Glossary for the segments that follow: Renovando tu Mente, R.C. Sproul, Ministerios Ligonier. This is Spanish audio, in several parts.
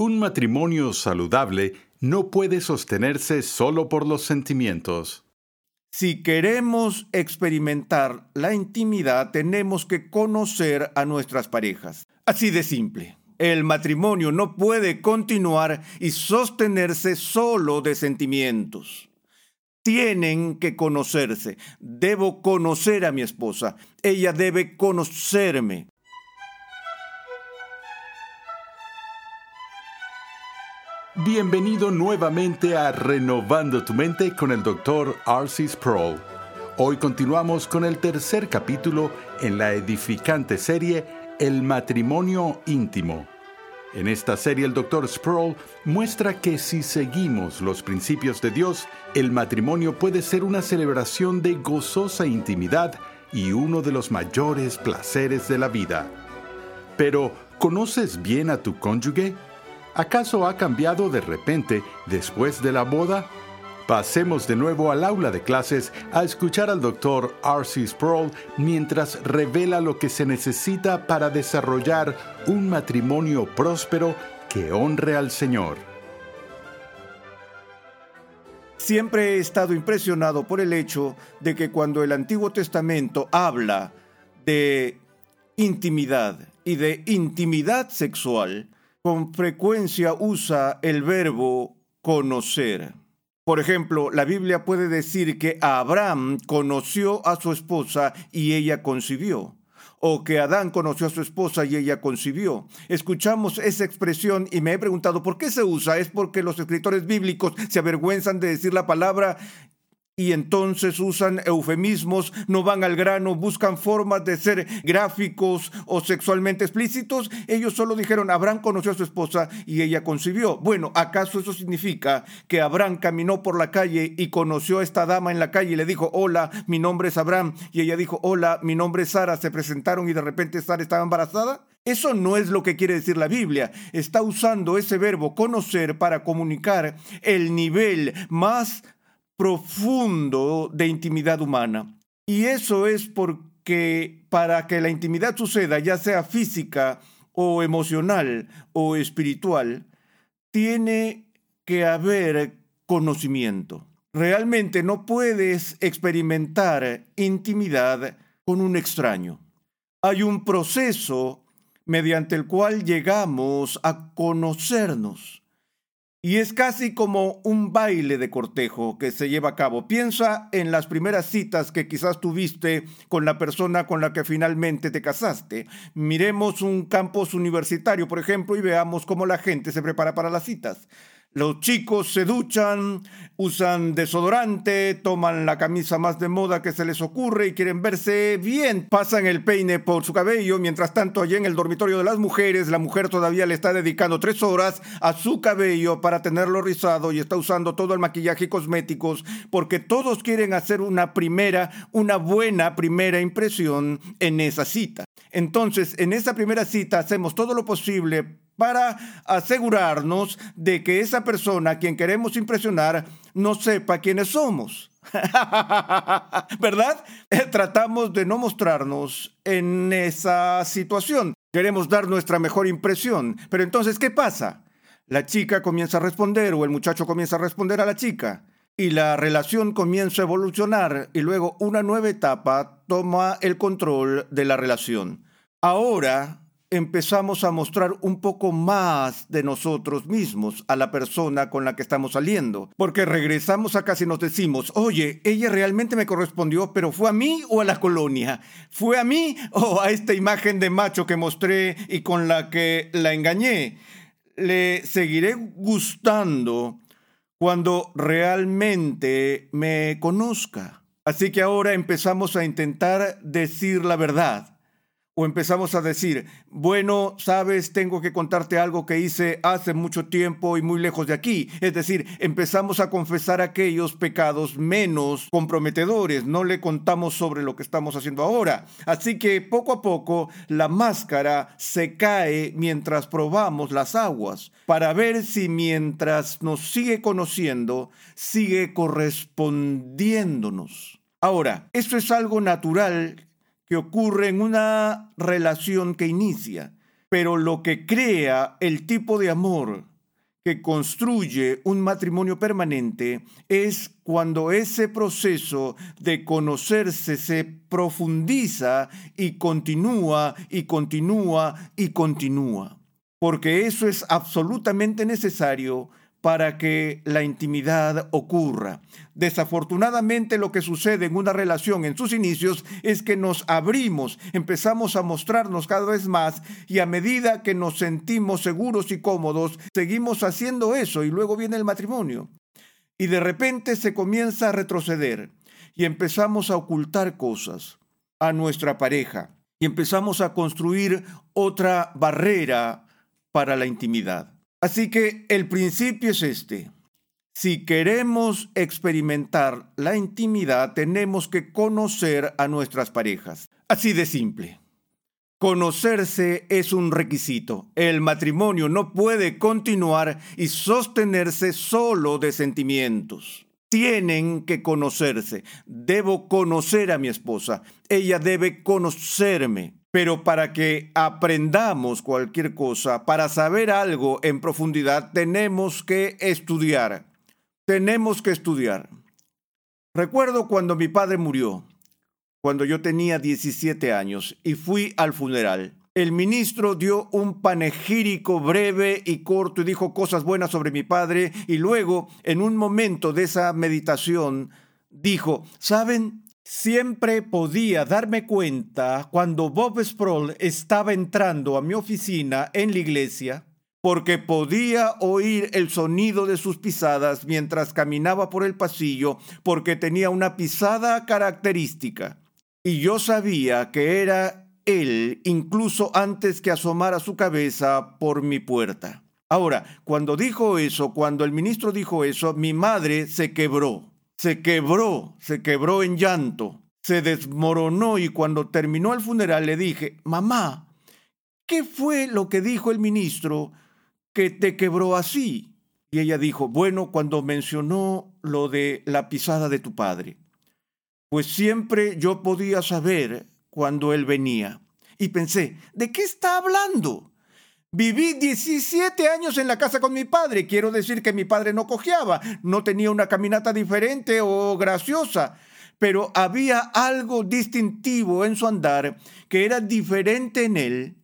Un matrimonio saludable no puede sostenerse solo por los sentimientos. Si queremos experimentar la intimidad, tenemos que conocer a nuestras parejas. Así de simple. El matrimonio no puede continuar y sostenerse solo de sentimientos. Tienen que conocerse. Debo conocer a mi esposa. Ella debe conocerme. Bienvenido nuevamente a Renovando tu Mente con el Dr. R.C. Sproul. Hoy continuamos con el tercer capítulo en la edificante serie El matrimonio íntimo. En esta serie, el Dr. Sproul muestra que si seguimos los principios de Dios, el matrimonio puede ser una celebración de gozosa intimidad y uno de los mayores placeres de la vida. Pero, ¿conoces bien a tu cónyuge? ¿Acaso ha cambiado de repente después de la boda? Pasemos de nuevo al aula de clases a escuchar al Dr. R.C. Sproul mientras revela lo que se necesita para desarrollar un matrimonio próspero que honre al Señor. Siempre he estado impresionado por el hecho de que cuando el Antiguo Testamento habla de intimidad y de intimidad sexual, con frecuencia usa el verbo conocer. Por ejemplo, la Biblia puede decir que Abraham conoció a su esposa y ella concibió, o que Adán conoció a su esposa y ella concibió. Escuchamos esa expresión y me he preguntado ¿por qué se usa? ¿Es porque los escritores bíblicos se avergüenzan de decir la palabra y entonces usan eufemismos, no van al grano, buscan formas de ser gráficos o sexualmente explícitos? Ellos solo dijeron, Abraham conoció a su esposa y ella concibió. Bueno, ¿acaso eso significa que Abraham caminó por la calle y conoció a esta dama en la calle y le dijo, hola, mi nombre es Abraham? Y ella dijo, hola, mi nombre es Sara. Se presentaron y de repente Sara estaba embarazada. Eso no es lo que quiere decir la Biblia. Está usando ese verbo conocer para comunicar el nivel más profundo de intimidad humana. Y eso es porque para que la intimidad suceda, ya sea física o emocional o espiritual, tiene que haber conocimiento. Realmente no puedes experimentar intimidad con un extraño. Hay un proceso mediante el cual llegamos a conocernos. Y es casi como un baile de cortejo que se lleva a cabo. Piensa en las primeras citas que quizás tuviste con la persona con la que finalmente te casaste. Miremos un campus universitario, por ejemplo, y veamos cómo la gente se prepara para las citas. Los chicos se duchan, usan desodorante, toman la camisa más de moda que se les ocurre y quieren verse bien. Pasan el peine por su cabello. Mientras tanto, allá en el dormitorio de las mujeres, la mujer todavía le está dedicando 3 horas a su cabello para tenerlo rizado y está usando todo el maquillaje y cosméticos porque todos quieren hacer una buena primera impresión en esa cita. Entonces, en esa primera cita hacemos todo lo posible para asegurarnos de que esa persona a quien queremos impresionar no sepa quiénes somos. ¿Verdad? Tratamos de no mostrarnos en esa situación. Queremos dar nuestra mejor impresión. Pero entonces, ¿qué pasa? La chica comienza a responder o el muchacho comienza a responder a la chica. Y la relación comienza a evolucionar y luego una nueva etapa toma el control de la relación. Ahora empezamos a mostrar un poco más de nosotros mismos a la persona con la que estamos saliendo. Porque regresamos a casa y nos decimos, oye, ella realmente me correspondió, pero ¿fue a mí o a la colonia? ¿Fue a mí o a esta imagen de macho que mostré y con la que la engañé? ¿Le seguiré gustando cuando realmente me conozca? Así que ahora empezamos a intentar decir la verdad. O empezamos a decir, bueno, sabes, tengo que contarte algo que hice hace mucho tiempo y muy lejos de aquí. Es decir, empezamos a confesar aquellos pecados menos comprometedores. No le contamos sobre lo que estamos haciendo ahora. Así que poco a poco la máscara se cae mientras probamos las aguas para ver si mientras nos sigue conociendo, sigue correspondiéndonos. Ahora, esto es algo natural que ocurre en una relación que inicia. Pero lo que crea el tipo de amor que construye un matrimonio permanente es cuando ese proceso de conocerse se profundiza y continúa. Porque eso es absolutamente necesario para que la intimidad ocurra. Desafortunadamente, lo que sucede en una relación en sus inicios es que nos abrimos, empezamos a mostrarnos cada vez más, y a medida que nos sentimos seguros y cómodos, seguimos haciendo eso, y luego viene el matrimonio. Y de repente se comienza a retroceder y empezamos a ocultar cosas a nuestra pareja y empezamos a construir otra barrera para la intimidad. Así que el principio es este. Si queremos experimentar la intimidad, tenemos que conocer a nuestras parejas. Así de simple. Conocerse es un requisito. El matrimonio no puede continuar y sostenerse solo de sentimientos. Tienen que conocerse. Debo conocer a mi esposa. Ella debe conocerme. Pero para que aprendamos cualquier cosa, para saber algo en profundidad, tenemos que estudiar. Recuerdo cuando mi padre murió, cuando yo tenía 17 años y fui al funeral. El ministro dio un panegírico breve y corto y dijo cosas buenas sobre mi padre. Y luego, en un momento de esa meditación, dijo, ¿saben? Siempre podía darme cuenta cuando Bob Sproul estaba entrando a mi oficina en la iglesia, porque podía oír el sonido de sus pisadas mientras caminaba por el pasillo, porque tenía una pisada característica. Y yo sabía que era él incluso antes que asomara su cabeza por mi puerta. Ahora, cuando el ministro dijo eso, mi madre se quebró. Se quebró en llanto, se desmoronó, y cuando terminó el funeral le dije, mamá, ¿qué fue lo que dijo el ministro que te quebró así? Y ella dijo, bueno, cuando mencionó lo de la pisada de tu padre, pues siempre yo podía saber cuando él venía. Y pensé, ¿de qué está hablando? Viví 17 años en la casa con mi padre. Quiero decir que mi padre no cojeaba, no tenía una caminata diferente o graciosa, pero había algo distintivo en su andar que era diferente en él,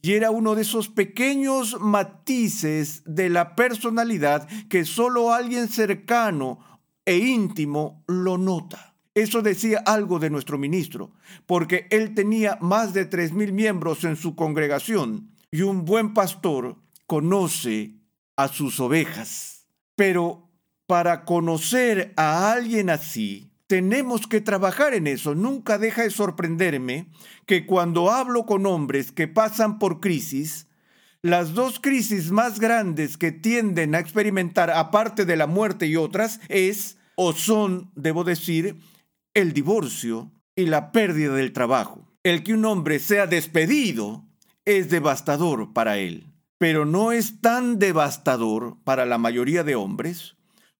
y era uno de esos pequeños matices de la personalidad que solo alguien cercano e íntimo lo nota. Eso decía algo de nuestro ministro, porque él tenía más de 3,000 miembros en su congregación. Y un buen pastor conoce a sus ovejas. Pero para conocer a alguien así, tenemos que trabajar en eso. Nunca deja de sorprenderme que cuando hablo con hombres que pasan por crisis, las dos crisis más grandes que tienden a experimentar, aparte de la muerte y otras, son el divorcio y la pérdida del trabajo. El que un hombre sea despedido es devastador para él, pero no es tan devastador para la mayoría de hombres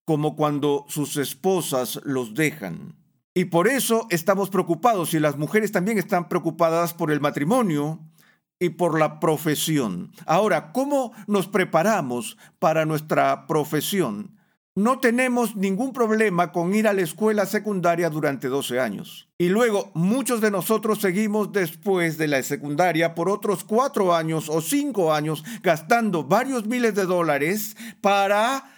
como cuando sus esposas los dejan. Y por eso estamos preocupados, y las mujeres también están preocupadas por el matrimonio y por la profesión. Ahora, ¿cómo nos preparamos para nuestra profesión? No tenemos ningún problema con ir a la escuela secundaria durante 12 años. Y luego, muchos de nosotros seguimos después de la secundaria por otros 4 años o 5 años gastando varios miles de dólares para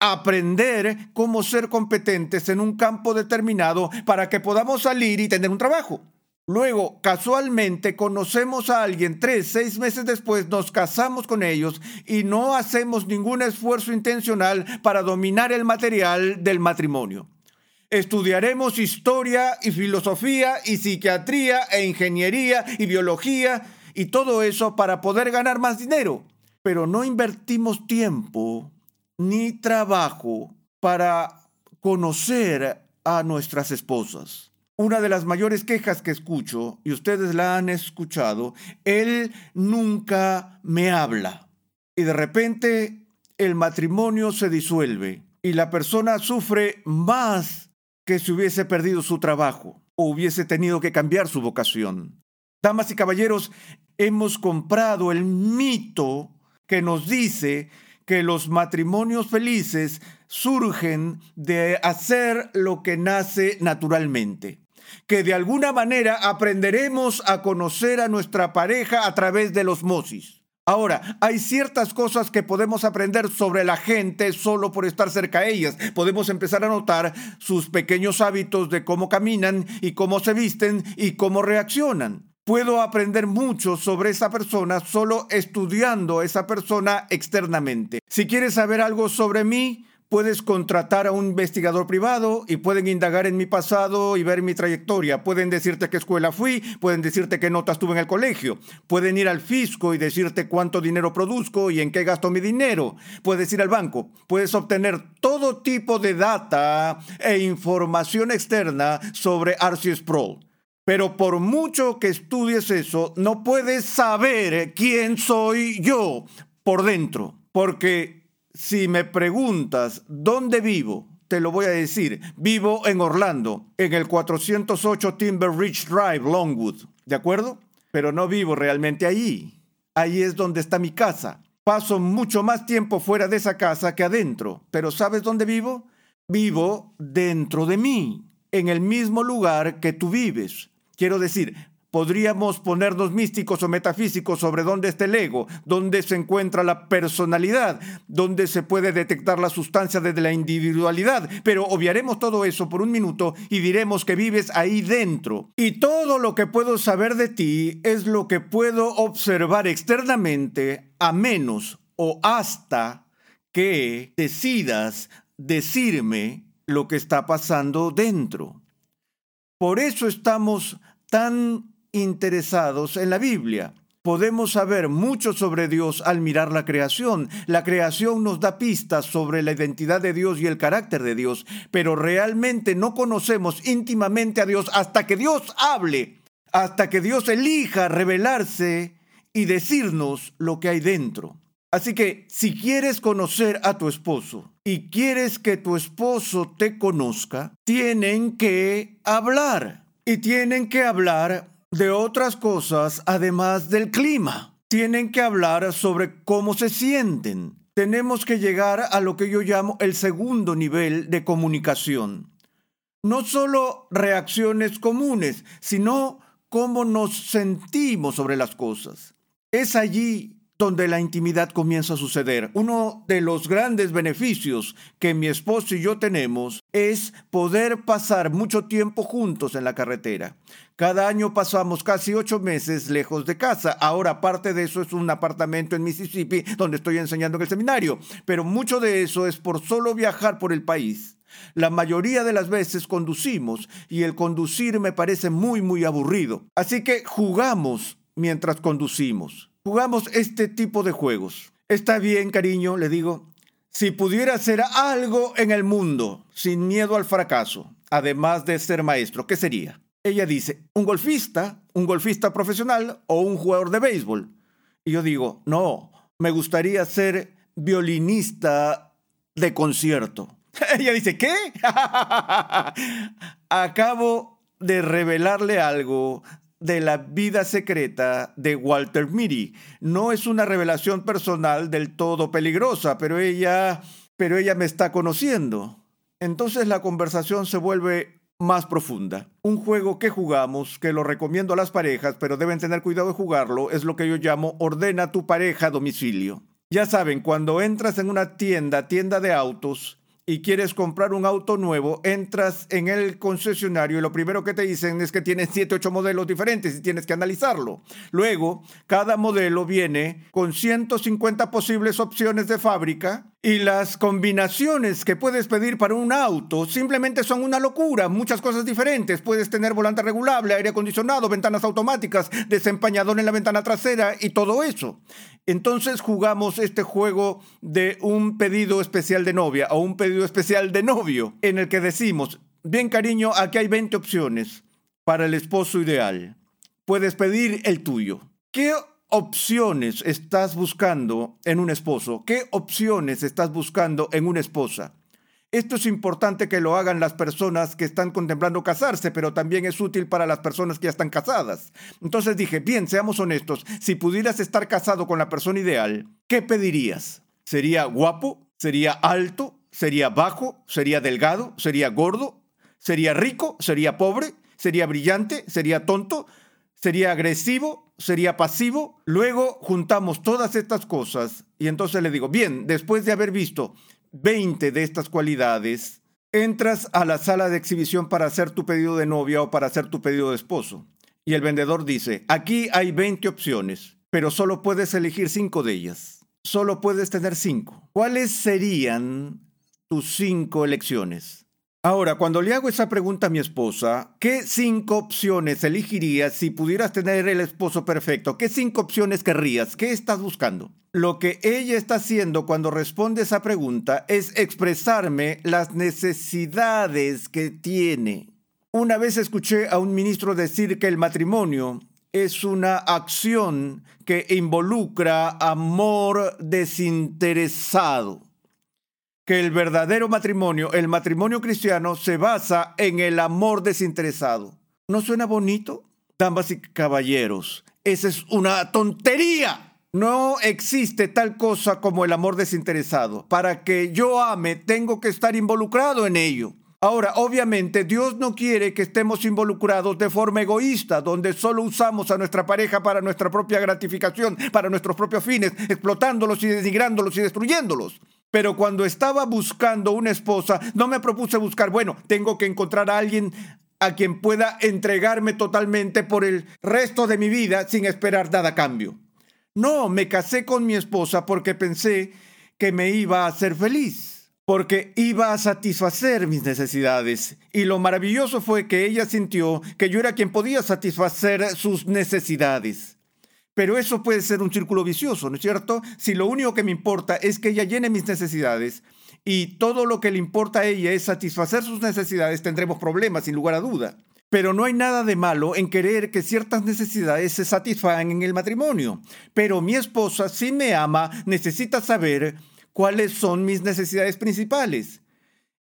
aprender cómo ser competentes en un campo determinado para que podamos salir y tener un trabajo. Luego, casualmente, conocemos a alguien 3, 6 meses después, nos casamos con ellos y no hacemos ningún esfuerzo intencional para dominar el material del matrimonio. Estudiaremos historia y filosofía y psiquiatría e ingeniería y biología y todo eso para poder ganar más dinero. Pero no invertimos tiempo ni trabajo para conocer a nuestras esposas. Una de las mayores quejas que escucho, y ustedes la han escuchado, él nunca me habla. Y de repente el matrimonio se disuelve y la persona sufre más que si hubiese perdido su trabajo o hubiese tenido que cambiar su vocación. Damas y caballeros, hemos comprado el mito que nos dice que los matrimonios felices surgen de hacer lo que nace naturalmente, que de alguna manera aprenderemos a conocer a nuestra pareja a través de la osmosis. Ahora, hay ciertas cosas que podemos aprender sobre la gente solo por estar cerca a ellas. Podemos empezar a notar sus pequeños hábitos de cómo caminan y cómo se visten y cómo reaccionan. Puedo aprender mucho sobre esa persona solo estudiando a esa persona externamente. Si quieres saber algo sobre mí, puedes contratar a un investigador privado y pueden indagar en mi pasado y ver mi trayectoria. Pueden decirte a qué escuela fui, pueden decirte qué notas tuve en el colegio. Pueden ir al fisco y decirte cuánto dinero produzco y en qué gasto mi dinero. Puedes ir al banco. Puedes obtener todo tipo de data e información externa sobre R.C. Sproul. Pero por mucho que estudies eso, no puedes saber quién soy yo por dentro, porque si me preguntas dónde vivo, te lo voy a decir. Vivo en Orlando, en el 408 Timber Ridge Drive, Longwood. ¿De acuerdo? Pero no vivo realmente allí. Ahí es donde está mi casa. Paso mucho más tiempo fuera de esa casa que adentro. Pero ¿sabes dónde vivo? Vivo dentro de mí, en el mismo lugar que tú vives. Quiero decir, podríamos ponernos místicos o metafísicos sobre dónde está el ego, dónde se encuentra la personalidad, dónde se puede detectar la sustancia desde la individualidad, pero obviaremos todo eso por un minuto y diremos que vives ahí dentro. Y todo lo que puedo saber de ti es lo que puedo observar externamente, a menos o hasta que decidas decirme lo que está pasando dentro. Por eso estamos tan interesados en la Biblia. Podemos saber mucho sobre Dios al mirar la creación. La creación nos da pistas sobre la identidad de Dios y el carácter de Dios, pero realmente no conocemos íntimamente a Dios hasta que Dios hable, hasta que Dios elija revelarse y decirnos lo que hay dentro. Así que si quieres conocer a tu esposo y quieres que tu esposo te conozca, tienen que hablar. Y tienen que hablar de otras cosas además del clima. Tienen que hablar sobre cómo se sienten. Tenemos que llegar a lo que yo llamo el segundo nivel de comunicación. No solo reacciones comunes, sino cómo nos sentimos sobre las cosas. Es allí donde la intimidad comienza a suceder. Uno de los grandes beneficios que mi esposo y yo tenemos es poder pasar mucho tiempo juntos en la carretera. Cada año pasamos casi 8 meses lejos de casa. Ahora parte de eso es un apartamento en Mississippi donde estoy enseñando en el seminario, pero mucho de eso es por solo viajar por el país. La mayoría de las veces conducimos y el conducir me parece muy, muy aburrido. Así que jugamos mientras conducimos. Jugamos este tipo de juegos. Está bien, cariño, le digo. Si pudiera hacer algo en el mundo sin miedo al fracaso, además de ser maestro, ¿qué sería? Ella dice, un golfista profesional o un jugador de béisbol. Y yo digo, no, me gustaría ser violinista de concierto. Ella dice, ¿qué? Acabo de revelarle algo de la vida secreta de Walter Mitty. No es una revelación personal del todo peligrosa, pero ella me está conociendo. Entonces la conversación se vuelve más profunda. Un juego que jugamos, que lo recomiendo a las parejas, pero deben tener cuidado de jugarlo, es lo que yo llamo ordena tu pareja a domicilio. Ya saben, cuando entras en una tienda de autos, y quieres comprar un auto nuevo, entras en el concesionario y lo primero que te dicen es que tienen 7 u 8 modelos diferentes y tienes que analizarlo. Luego, cada modelo viene con 150 posibles opciones de fábrica y las combinaciones que puedes pedir para un auto simplemente son una locura. Muchas cosas diferentes. Puedes tener volante regulable, aire acondicionado, ventanas automáticas, desempañador en la ventana trasera y todo eso. Entonces jugamos este juego de un pedido especial de novia o un pedido especial de novio en el que decimos, bien cariño, aquí hay 20 opciones para el esposo ideal. Puedes pedir el tuyo. ¿Qué opciones estás buscando en un esposo? ¿Qué opciones estás buscando en una esposa? Esto es importante que lo hagan las personas que están contemplando casarse, pero también es útil para las personas que ya están casadas. Entonces dije, bien, seamos honestos, si pudieras estar casado con la persona ideal, ¿qué pedirías? ¿Sería guapo? ¿Sería alto? ¿Sería bajo? ¿Sería delgado? ¿Sería gordo? ¿Sería rico? ¿Sería pobre? ¿Sería brillante? ¿Sería tonto? ¿Sería agresivo? ¿Sería pasivo? Luego juntamos todas estas cosas y entonces le digo, bien, después de haber visto 20 de estas cualidades, entras a la sala de exhibición para hacer tu pedido de novia o para hacer tu pedido de esposo. Y el vendedor dice, aquí hay 20 opciones, pero solo puedes elegir 5 de ellas. Solo puedes tener 5. ¿Cuáles serían tus 5 elecciones? Ahora, cuando le hago esa pregunta a mi esposa, ¿qué 5 opciones elegirías si pudieras tener el esposo perfecto? ¿Qué 5 opciones querrías? ¿Qué estás buscando? Lo que ella está haciendo cuando responde esa pregunta es expresarme las necesidades que tiene. Una vez escuché a un ministro decir que el matrimonio es una acción que involucra amor desinteresado. Que el verdadero matrimonio, el matrimonio cristiano, se basa en el amor desinteresado. ¿No suena bonito? Damas y caballeros, esa es una tontería. No existe tal cosa como el amor desinteresado. Para que yo ame, tengo que estar involucrado en ello. Ahora, obviamente, Dios no quiere que estemos involucrados de forma egoísta, donde solo usamos a nuestra pareja para nuestra propia gratificación, para nuestros propios fines, explotándolos y denigrándolos y destruyéndolos. Pero cuando estaba buscando una esposa, no me propuse buscar, bueno, tengo que encontrar a alguien a quien pueda entregarme totalmente por el resto de mi vida sin esperar nada a cambio. No, me casé con mi esposa porque pensé que me iba a hacer feliz, porque iba a satisfacer mis necesidades. Y lo maravilloso fue que ella sintió que yo era quien podía satisfacer sus necesidades. Pero eso puede ser un círculo vicioso, ¿no es cierto? Si lo único que me importa es que ella llene mis necesidades y todo lo que le importa a ella es satisfacer sus necesidades, tendremos problemas, sin lugar a duda. Pero no hay nada de malo en querer que ciertas necesidades se satisfagan en el matrimonio. Pero mi esposa, si me ama, necesita saber cuáles son mis necesidades principales.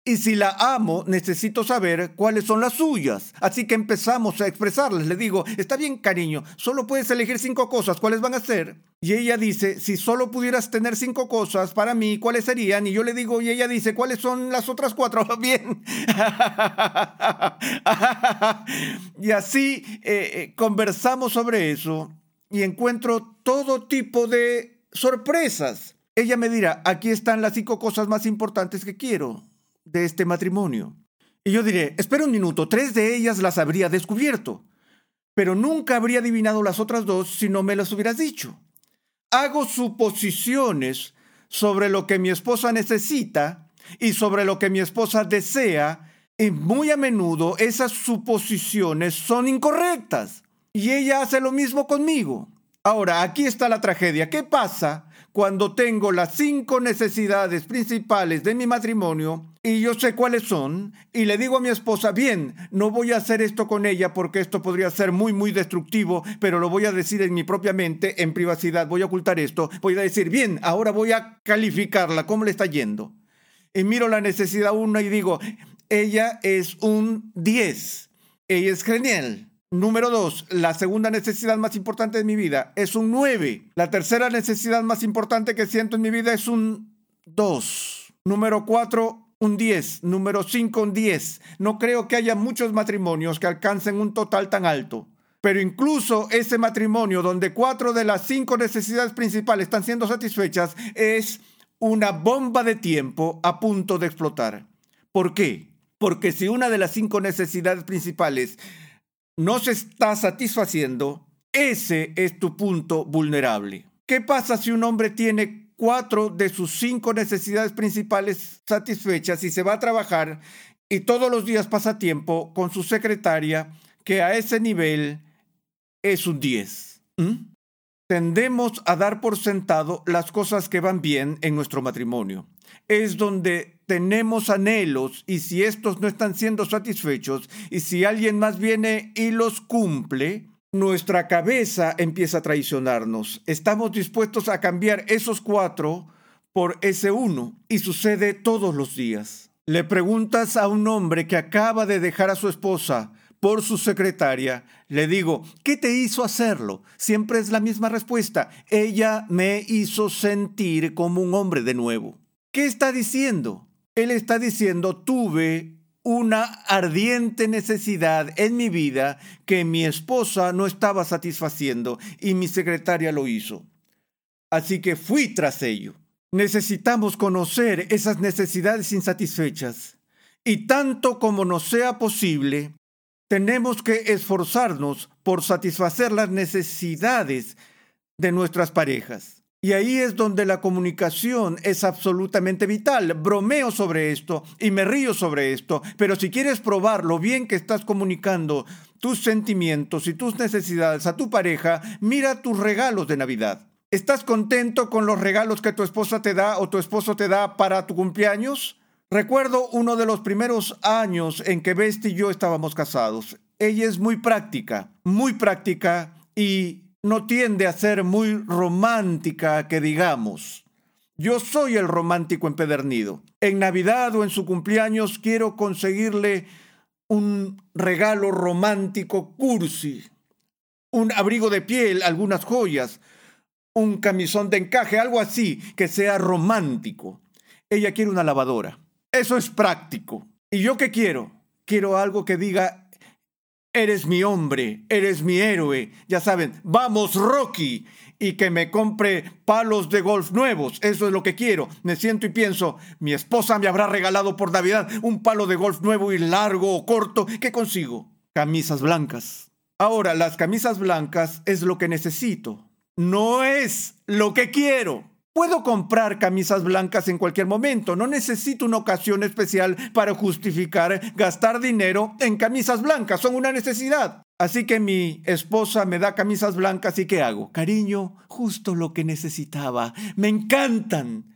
Y si la amo, necesito saber cuáles son las suyas. Así que empezamos a expresarlas. Le digo, está bien, cariño, solo puedes elegir 5 cosas. ¿Cuáles van a ser? Y ella dice, si solo pudieras tener 5 cosas para mí, ¿cuáles serían? Y yo le digo, y ella dice, ¿cuáles son las otras 4? Bien. Y así conversamos sobre eso y encuentro todo tipo de sorpresas. Ella me dirá, aquí están las 5 cosas más importantes que quiero de este matrimonio. Y yo diré, espera un minuto, 3 de ellas las habría descubierto, pero nunca habría adivinado las otras 2 si no me las hubieras dicho. Hago suposiciones sobre lo que mi esposa necesita y sobre lo que mi esposa desea, y muy a menudo esas suposiciones son incorrectas. Y ella hace lo mismo conmigo. Ahora, aquí está la tragedia. ¿Qué pasa cuando tengo las 5 necesidades principales de mi matrimonio y yo sé cuáles son, y le digo a mi esposa, bien, no voy a hacer esto con ella porque esto podría ser muy, muy destructivo, pero lo voy a decir en mi propia mente, en privacidad, voy a ocultar esto, voy a decir, bien, ahora voy a calificarla, ¿cómo le está yendo? Y miro la necesidad 1 y digo, ella es un 10, ella es genial. Número 2, la segunda necesidad más importante de mi vida es un 9. La tercera necesidad más importante que siento en mi vida es un 2. Número 4, un 10. Número 5, un 10. No creo que haya muchos matrimonios que alcancen un total tan alto. Pero incluso ese matrimonio donde 4 de las 5 necesidades principales están siendo satisfechas es una bomba de tiempo a punto de explotar. ¿Por qué? Porque si una de las 5 necesidades principales no se está satisfaciendo, ese es tu punto vulnerable. ¿Qué pasa si un hombre tiene 4 de sus 5 necesidades principales satisfechas y se va a trabajar y todos los días pasa tiempo con su secretaria, que a ese nivel es un 10? Tendemos a dar por sentado las cosas que van bien en nuestro matrimonio. Es donde tenemos anhelos y si estos no están siendo satisfechos y si alguien más viene y los cumple, nuestra cabeza empieza a traicionarnos. Estamos dispuestos a cambiar esos 4 por ese 1 y sucede todos los días. Le preguntas a un hombre que acaba de dejar a su esposa por su secretaria. Le digo, ¿qué te hizo hacerlo? Siempre es la misma respuesta. Ella me hizo sentir como un hombre de nuevo. ¿Qué está diciendo? Él está diciendo, tuve una ardiente necesidad en mi vida que mi esposa no estaba satisfaciendo y mi secretaria lo hizo. Así que fui tras ello. Necesitamos conocer esas necesidades insatisfechas y tanto como nos sea posible, tenemos que esforzarnos por satisfacer las necesidades de nuestras parejas. Y ahí es donde la comunicación es absolutamente vital. Bromeo sobre esto y me río sobre esto, pero si quieres probar lo bien que estás comunicando tus sentimientos y tus necesidades a tu pareja, mira tus regalos de Navidad. ¿Estás contento con los regalos que tu esposa te da o tu esposo te da para tu cumpleaños? Recuerdo uno de los primeros años en que Besti y yo estábamos casados. Ella es muy práctica y no tiende a ser muy romántica, que digamos. Yo soy el romántico empedernido. En Navidad o en su cumpleaños quiero conseguirle un regalo romántico cursi, un abrigo de piel, algunas joyas, un camisón de encaje, algo así que sea romántico. Ella quiere una lavadora. Eso es práctico. ¿Y yo qué quiero? Quiero algo que diga, eres mi hombre, eres mi héroe. Ya saben, vamos Rocky. Y que me compre palos de golf nuevos. Eso es lo que quiero. Me siento y pienso, mi esposa me habrá regalado por Navidad un palo de golf nuevo y largo o corto. ¿Qué consigo? Camisas blancas. Ahora, las camisas blancas es lo que necesito. No es lo que quiero. Puedo comprar camisas blancas en cualquier momento. No necesito una ocasión especial para justificar gastar dinero en camisas blancas. Son una necesidad. Así que mi esposa me da camisas blancas y ¿qué hago? Cariño, justo lo que necesitaba. Me encantan.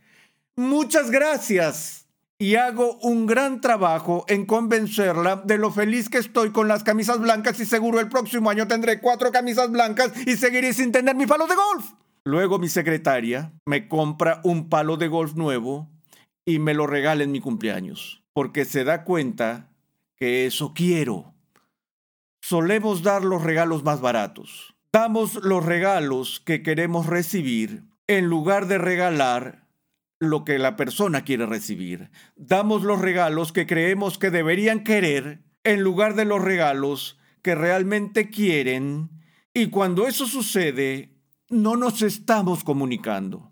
Muchas gracias. Y hago un gran trabajo en convencerla de lo feliz que estoy con las camisas blancas y seguro el próximo año tendré 4 camisas blancas y seguiré sin tener mis palos de golf. Luego mi secretaria me compra un palo de golf nuevo y me lo regala en mi cumpleaños, porque se da cuenta que eso quiero. Solemos dar los regalos más baratos. Damos los regalos que queremos recibir en lugar de regalar lo que la persona quiere recibir. Damos los regalos que creemos que deberían querer en lugar de los regalos que realmente quieren. Y cuando eso sucede, no nos estamos comunicando,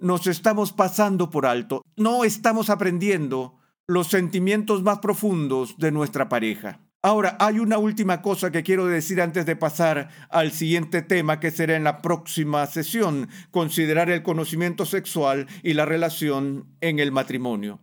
nos estamos pasando por alto, no estamos aprendiendo los sentimientos más profundos de nuestra pareja. Ahora, hay una última cosa que quiero decir antes de pasar al siguiente tema que será en la próxima sesión, considerar el conocimiento sexual y la relación en el matrimonio.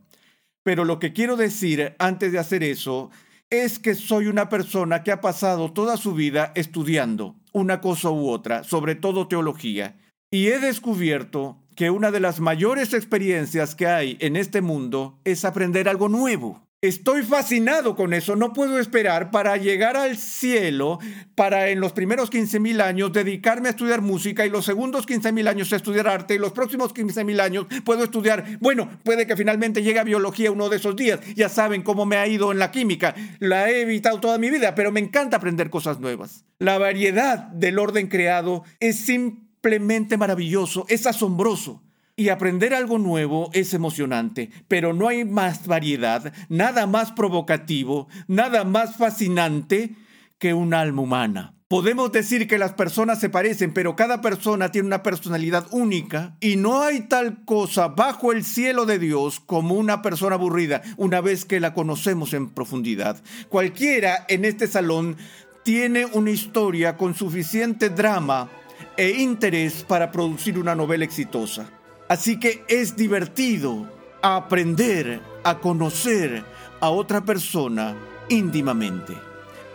Pero lo que quiero decir antes de hacer eso es que soy una persona que ha pasado toda su vida estudiando una cosa u otra, sobre todo teología. Y he descubierto que una de las mayores experiencias que hay en este mundo es aprender algo nuevo. Estoy fascinado con eso. No puedo esperar para llegar al cielo, para en los primeros 15,000 años dedicarme a estudiar música y los segundos 15,000 años a estudiar arte y los próximos 15,000 años puedo estudiar. Bueno, puede que finalmente llegue a biología uno de esos días. Ya saben cómo me ha ido en la química. La he evitado toda mi vida, pero me encanta aprender cosas nuevas. La variedad del orden creado es simplemente maravilloso, es asombroso. Y aprender algo nuevo es emocionante, pero no hay más variedad, nada más provocativo, nada más fascinante que un alma humana. Podemos decir que las personas se parecen, pero cada persona tiene una personalidad única y no hay tal cosa bajo el cielo de Dios como una persona aburrida una vez que la conocemos en profundidad. Cualquiera en este salón tiene una historia con suficiente drama e interés para producir una novela exitosa. Así que es divertido aprender a conocer a otra persona íntimamente.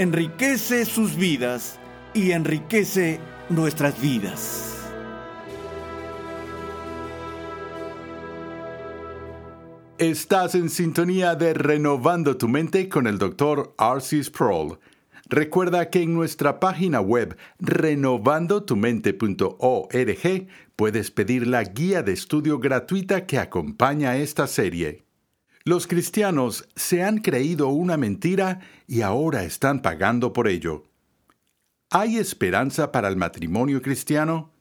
Enriquece sus vidas y enriquece nuestras vidas. Estás en sintonía de Renovando tu Mente con el Dr. R.C. Sproul. Recuerda que en nuestra página web renovandotumente.org puedes pedir la guía de estudio gratuita que acompaña a esta serie. Los cristianos se han creído una mentira y ahora están pagando por ello. ¿Hay esperanza para el matrimonio cristiano?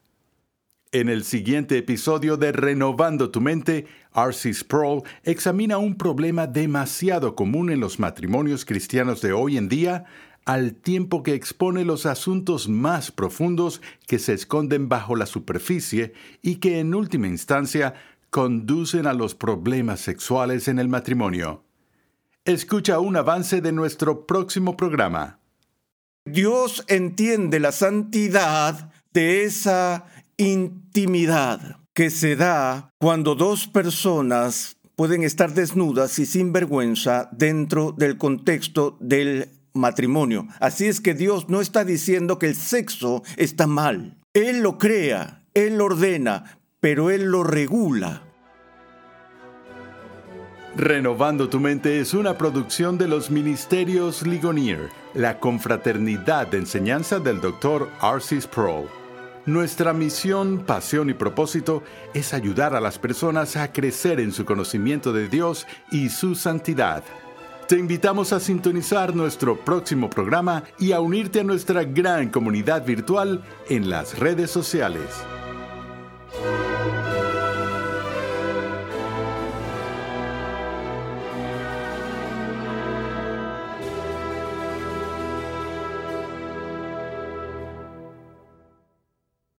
En el siguiente episodio de Renovando tu Mente, R.C. Sproul examina un problema demasiado común en los matrimonios cristianos de hoy en día, al tiempo que expone los asuntos más profundos que se esconden bajo la superficie y que, en última instancia, conducen a los problemas sexuales en el matrimonio. Escucha un avance de nuestro próximo programa. Dios entiende la santidad de esa intimidad que se da cuando dos personas pueden estar desnudas y sin vergüenza dentro del contexto del matrimonio. Así es que Dios no está diciendo que el sexo está mal. Él lo crea, Él lo ordena, pero Él lo regula. Renovando tu Mente es una producción de los Ministerios Ligonier, la confraternidad de enseñanza del Dr. R.C. Sproul. Nuestra misión, pasión y propósito es ayudar a las personas a crecer en su conocimiento de Dios y su santidad. Te invitamos a sintonizar nuestro próximo programa y a unirte a nuestra gran comunidad virtual en las redes sociales.